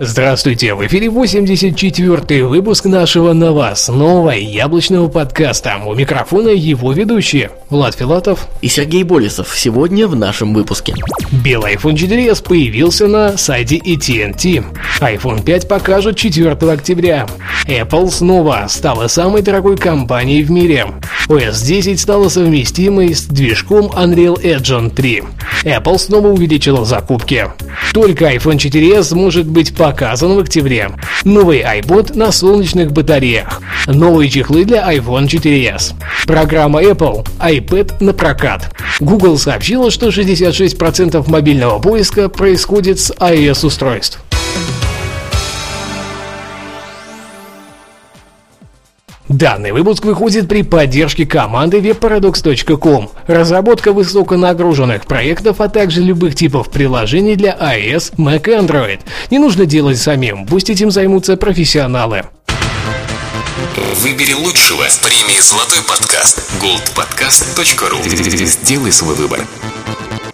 Здравствуйте, в эфире 84-й выпуск нашего новостного яблочного подкаста. У микрофона его ведущие Влад Филатов и Сергей Болесов. Сегодня в нашем выпуске. Белый iPhone 4S появился на сайте AT&T. iPhone 5 покажут 4 октября. Apple снова стала самой дорогой компанией в мире. OS X стала совместимой с движком Unreal Engine 3. Apple снова увеличила закупки. Только iPhone 4S может быть показан в октябре. Новый iPod на солнечных батареях. Новые чехлы для iPhone 4S. Программа Apple iPad на прокат. Google сообщила, что 66% мобильного поиска происходит с iOS-устройств. Данный выпуск выходит при поддержке команды webparadox.com. Разработка высоконагруженных проектов, а также любых типов приложений для iOS, Mac и Android. Не нужно делать самим, пусть этим займутся профессионалы. Выбери лучшего с премией «Золотой подкаст» goldpodcast.ru. Сделай свой выбор.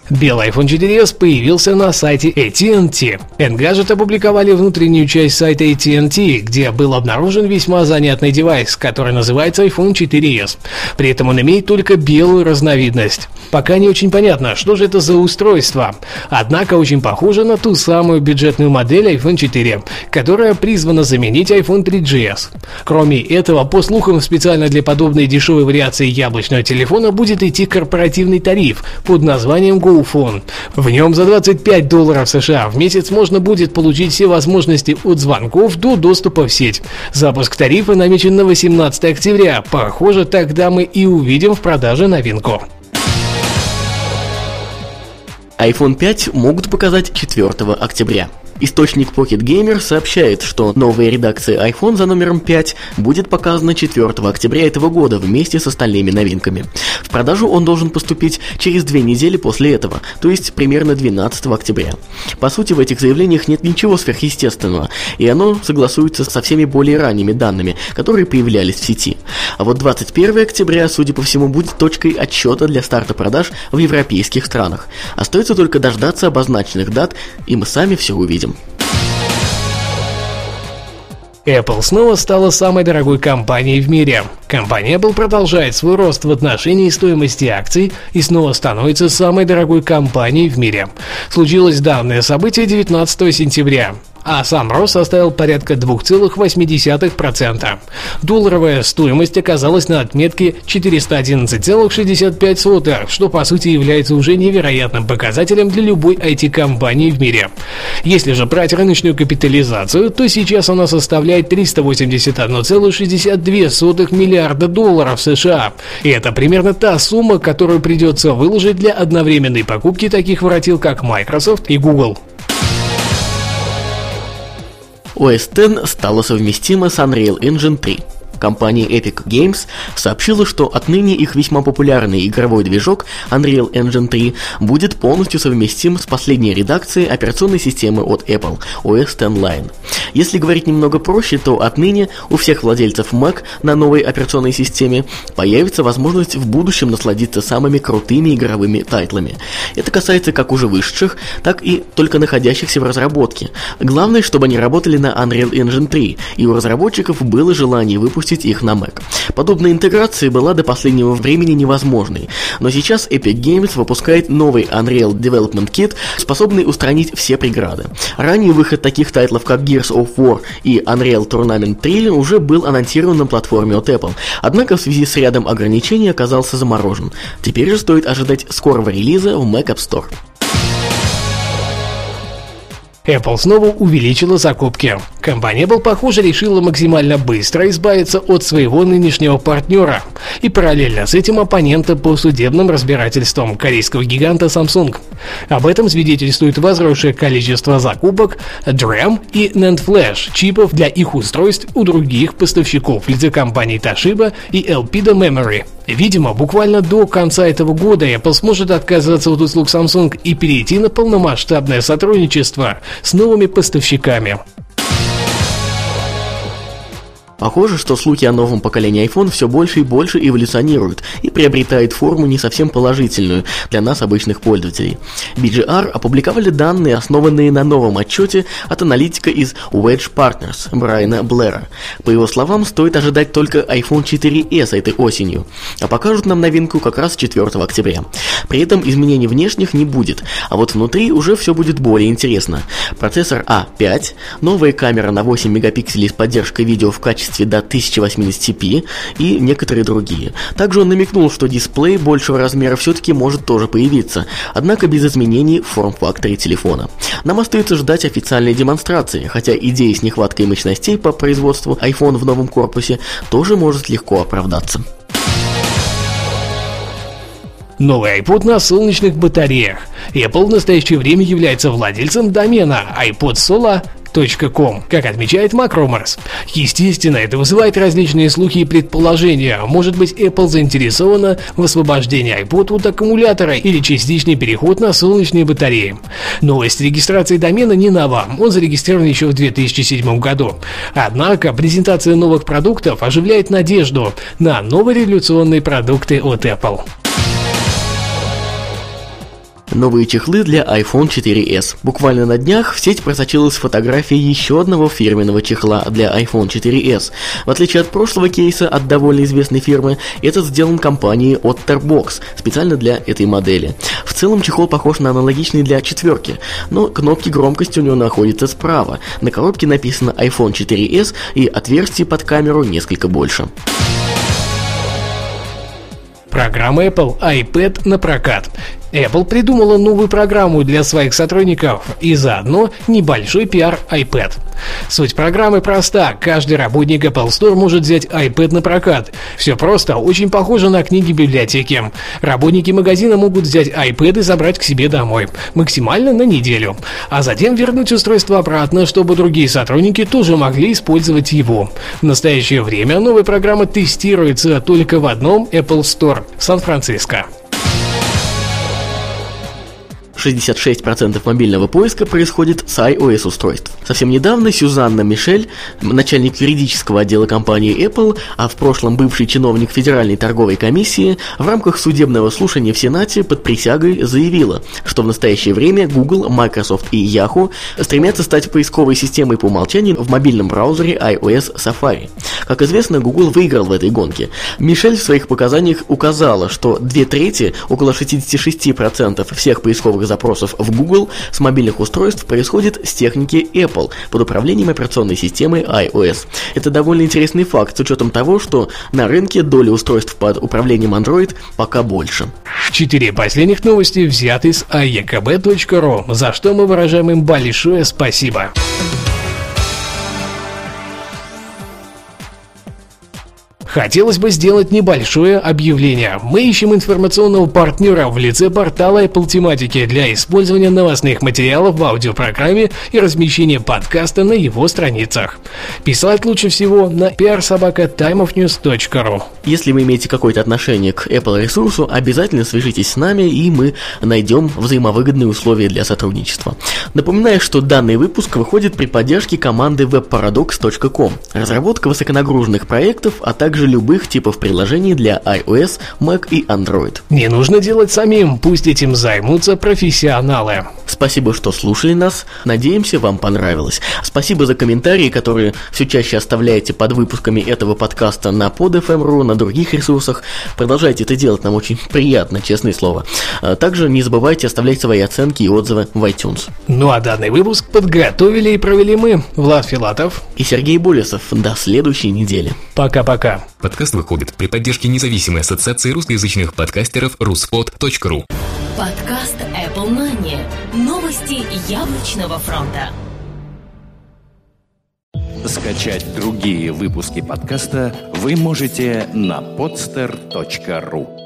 Белый iPhone 4S появился на сайте AT&T. Engadget опубликовали внутреннюю часть сайта AT&T, где был обнаружен весьма занятный девайс, который называется iPhone 4S. При этом он имеет только белую разновидность. Пока не очень понятно, что же это за устройство. Однако очень похоже на ту самую бюджетную модель iPhone 4, которая призвана заменить iPhone 3GS. Кроме этого, по слухам, специально для подобной дешевой вариации яблочного телефона будет идти корпоративный тариф под названием Go. В нем за $25 США в месяц можно будет получить все возможности от звонков до доступа в сеть. Запуск тарифа намечен на 18 октября. Похоже, тогда мы и увидим в продаже новинку. iPhone 5 могут показать 4 октября. Источник Pocket Gamer сообщает, что новая редакция iPhone за номером 5 будет показана 4 октября этого года вместе с остальными новинками. В продажу он должен поступить через 2 недели после этого, то есть примерно 12 октября. По сути, в этих заявлениях нет ничего сверхъестественного, и оно согласуется со всеми более ранними данными, которые появлялись в сети. А вот 21 октября, судя по всему, будет точкой отсчета для старта продаж в европейских странах. Остается только дождаться обозначенных дат, и мы сами все увидим. Apple снова стала самой дорогой компанией в мире. Компания Apple продолжает свой рост в отношении стоимости акций и снова становится самой дорогой компанией в мире. Случилось данное событие 19 сентября. А сам рост составил порядка 2,8%. Долларовая стоимость оказалась на отметке 411,65, что по сути является уже невероятным показателем для любой IT-компании в мире. Если же брать рыночную капитализацию, то сейчас она составляет 381,62 миллиарда долларов США. И это примерно та сумма, которую придется выложить для одновременной покупки таких воротил, как Microsoft и Google. OS X стала совместима с Unreal Engine 3. Компания Epic Games сообщила, что отныне их весьма популярный игровой движок Unreal Engine 3 будет полностью совместим с последней редакцией операционной системы от Apple OS X Line. Если говорить немного проще, то отныне у всех владельцев Mac на новой операционной системе появится возможность в будущем насладиться самыми крутыми игровыми тайтлами. Это касается как уже вышедших, так и только находящихся в разработке. Главное, чтобы они работали на Unreal Engine 3, и у разработчиков было желание выпустить их на Mac. Подобная интеграция была до последнего времени невозможной, но сейчас Epic Games выпускает новый Unreal Development Kit, способный устранить все преграды. Ранний выход таких тайтлов, как Gears of War и Unreal Tournament 3, уже был анонсирован на платформе от Apple, однако в связи с рядом ограничений оказался заморожен. Теперь же стоит ожидать скорого релиза в Mac App Store. Apple снова увеличила закупки. Компания Apple, похоже, решила максимально быстро избавиться от своего нынешнего партнера и параллельно с этим оппонента по судебным разбирательствам корейского гиганта Samsung. Об этом свидетельствует возросшее количество закупок DRAM и NAND Flash чипов для их устройств у других поставщиков в лице компаний Toshiba и Elpida Memory. Видимо, буквально до конца этого года Apple сможет отказаться от услуг Samsung и перейти на полномасштабное сотрудничество с новыми поставщиками. Похоже, что слухи о новом поколении iPhone все больше и больше эволюционируют и приобретают форму не совсем положительную для нас, обычных пользователей. BGR опубликовали данные, основанные на новом отчете от аналитика из Wedge Partners Брайана Блэра. По его словам, стоит ожидать только iPhone 4S этой осенью, а покажут нам новинку как раз 4 октября. При этом изменений внешних не будет, а вот внутри уже все будет более интересно. Процессор A5, новая камера на 8 мегапикселей с поддержкой видео в качестве до 1080p и некоторые другие. Также он намекнул, что дисплей большего размера все-таки может тоже появиться, однако без изменений в форм-факторе телефона. Нам остается ждать официальной демонстрации, хотя идея с нехваткой мощностей по производству iPhone в новом корпусе тоже может легко оправдаться. Новый iPod на солнечных батареях. Apple в настоящее время является владельцем домена iPod Solo. Как отмечает MacRumors. Естественно, это вызывает различные слухи и предположения. Может быть, Apple заинтересована в освобождении iPod от аккумулятора или частичный переход на солнечные батареи. Новость регистрации домена не нова, он зарегистрирован еще в 2007 году. Однако, презентация новых продуктов оживляет надежду на новые революционные продукты от Apple. Новые чехлы для iPhone 4S. Буквально на днях в сеть просочилась фотография еще одного фирменного чехла для iPhone 4S. В отличие от прошлого кейса от довольно известной фирмы, этот сделан компанией Otterbox специально для этой модели. В целом чехол похож на аналогичный для 4, но кнопки громкости у него находятся справа. На коробке написано iPhone 4S и отверстий под камеру несколько больше. Программа Apple iPad на прокат. Apple придумала новую программу для своих сотрудников и заодно небольшой пиар iPad. Суть программы проста. Каждый работник Apple Store может взять iPad на прокат. Все просто, очень похоже на книги библиотеки. Работники магазина могут взять iPad и забрать к себе домой. Максимально на неделю. А затем вернуть устройство обратно, чтобы другие сотрудники тоже могли использовать его. В настоящее время новая программа тестируется только в одном Apple Store в Сан-Франциско. 66% мобильного поиска происходит с iOS-устройств. Совсем недавно Сюзанна Мишель, начальник юридического отдела компании Apple, а в прошлом бывший чиновник Федеральной торговой комиссии, в рамках судебного слушания в Сенате под присягой заявила, что в настоящее время Google, Microsoft и Yahoo стремятся стать поисковой системой по умолчанию в мобильном браузере iOS Safari. Как известно, Google выиграл в этой гонке. Мишель в своих показаниях указала, что 2/3, около 66% всех поисковых запросов в Google с мобильных устройств происходит с техники Apple под управлением операционной системы iOS. Это довольно интересный факт, с учетом того, что на рынке доля устройств под управлением Android пока больше. 4 последних новости взяты с aekb.ru, за что мы выражаем им большое спасибо. Хотелось бы сделать небольшое объявление. Мы ищем информационного партнера в лице портала Apple тематики для использования новостных материалов в аудиопрограмме и размещения подкаста на его страницах. Писать лучше всего на pr@timeofnews.ru. Если вы имеете какое-то отношение к Apple ресурсу, обязательно свяжитесь с нами, и мы найдем взаимовыгодные условия для сотрудничества. Напоминаю, что данный выпуск выходит при поддержке команды webparadox.com. Разработка высоконагруженных проектов, а также любых типов приложений для iOS, Mac и Android. Не нужно делать самим, пусть этим займутся профессионалы. Спасибо, что слушали нас, надеемся, вам понравилось. Спасибо за комментарии, которые все чаще оставляете под выпусками этого подкаста на pod.fm.ru, на других ресурсах. Продолжайте это делать, нам очень приятно, честное слово. Также не забывайте оставлять свои оценки и отзывы в iTunes. Ну а данный выпуск подготовили и провели мы, Влад Филатов и Сергей Болесов. До следующей недели. Пока-пока. Подкаст выходит при поддержке независимой ассоциации русскоязычных подкастеров ruspod.ru. Подкаст Apple Mania. Новости яблочного фронта. Скачать другие выпуски подкаста вы можете на podster.ru.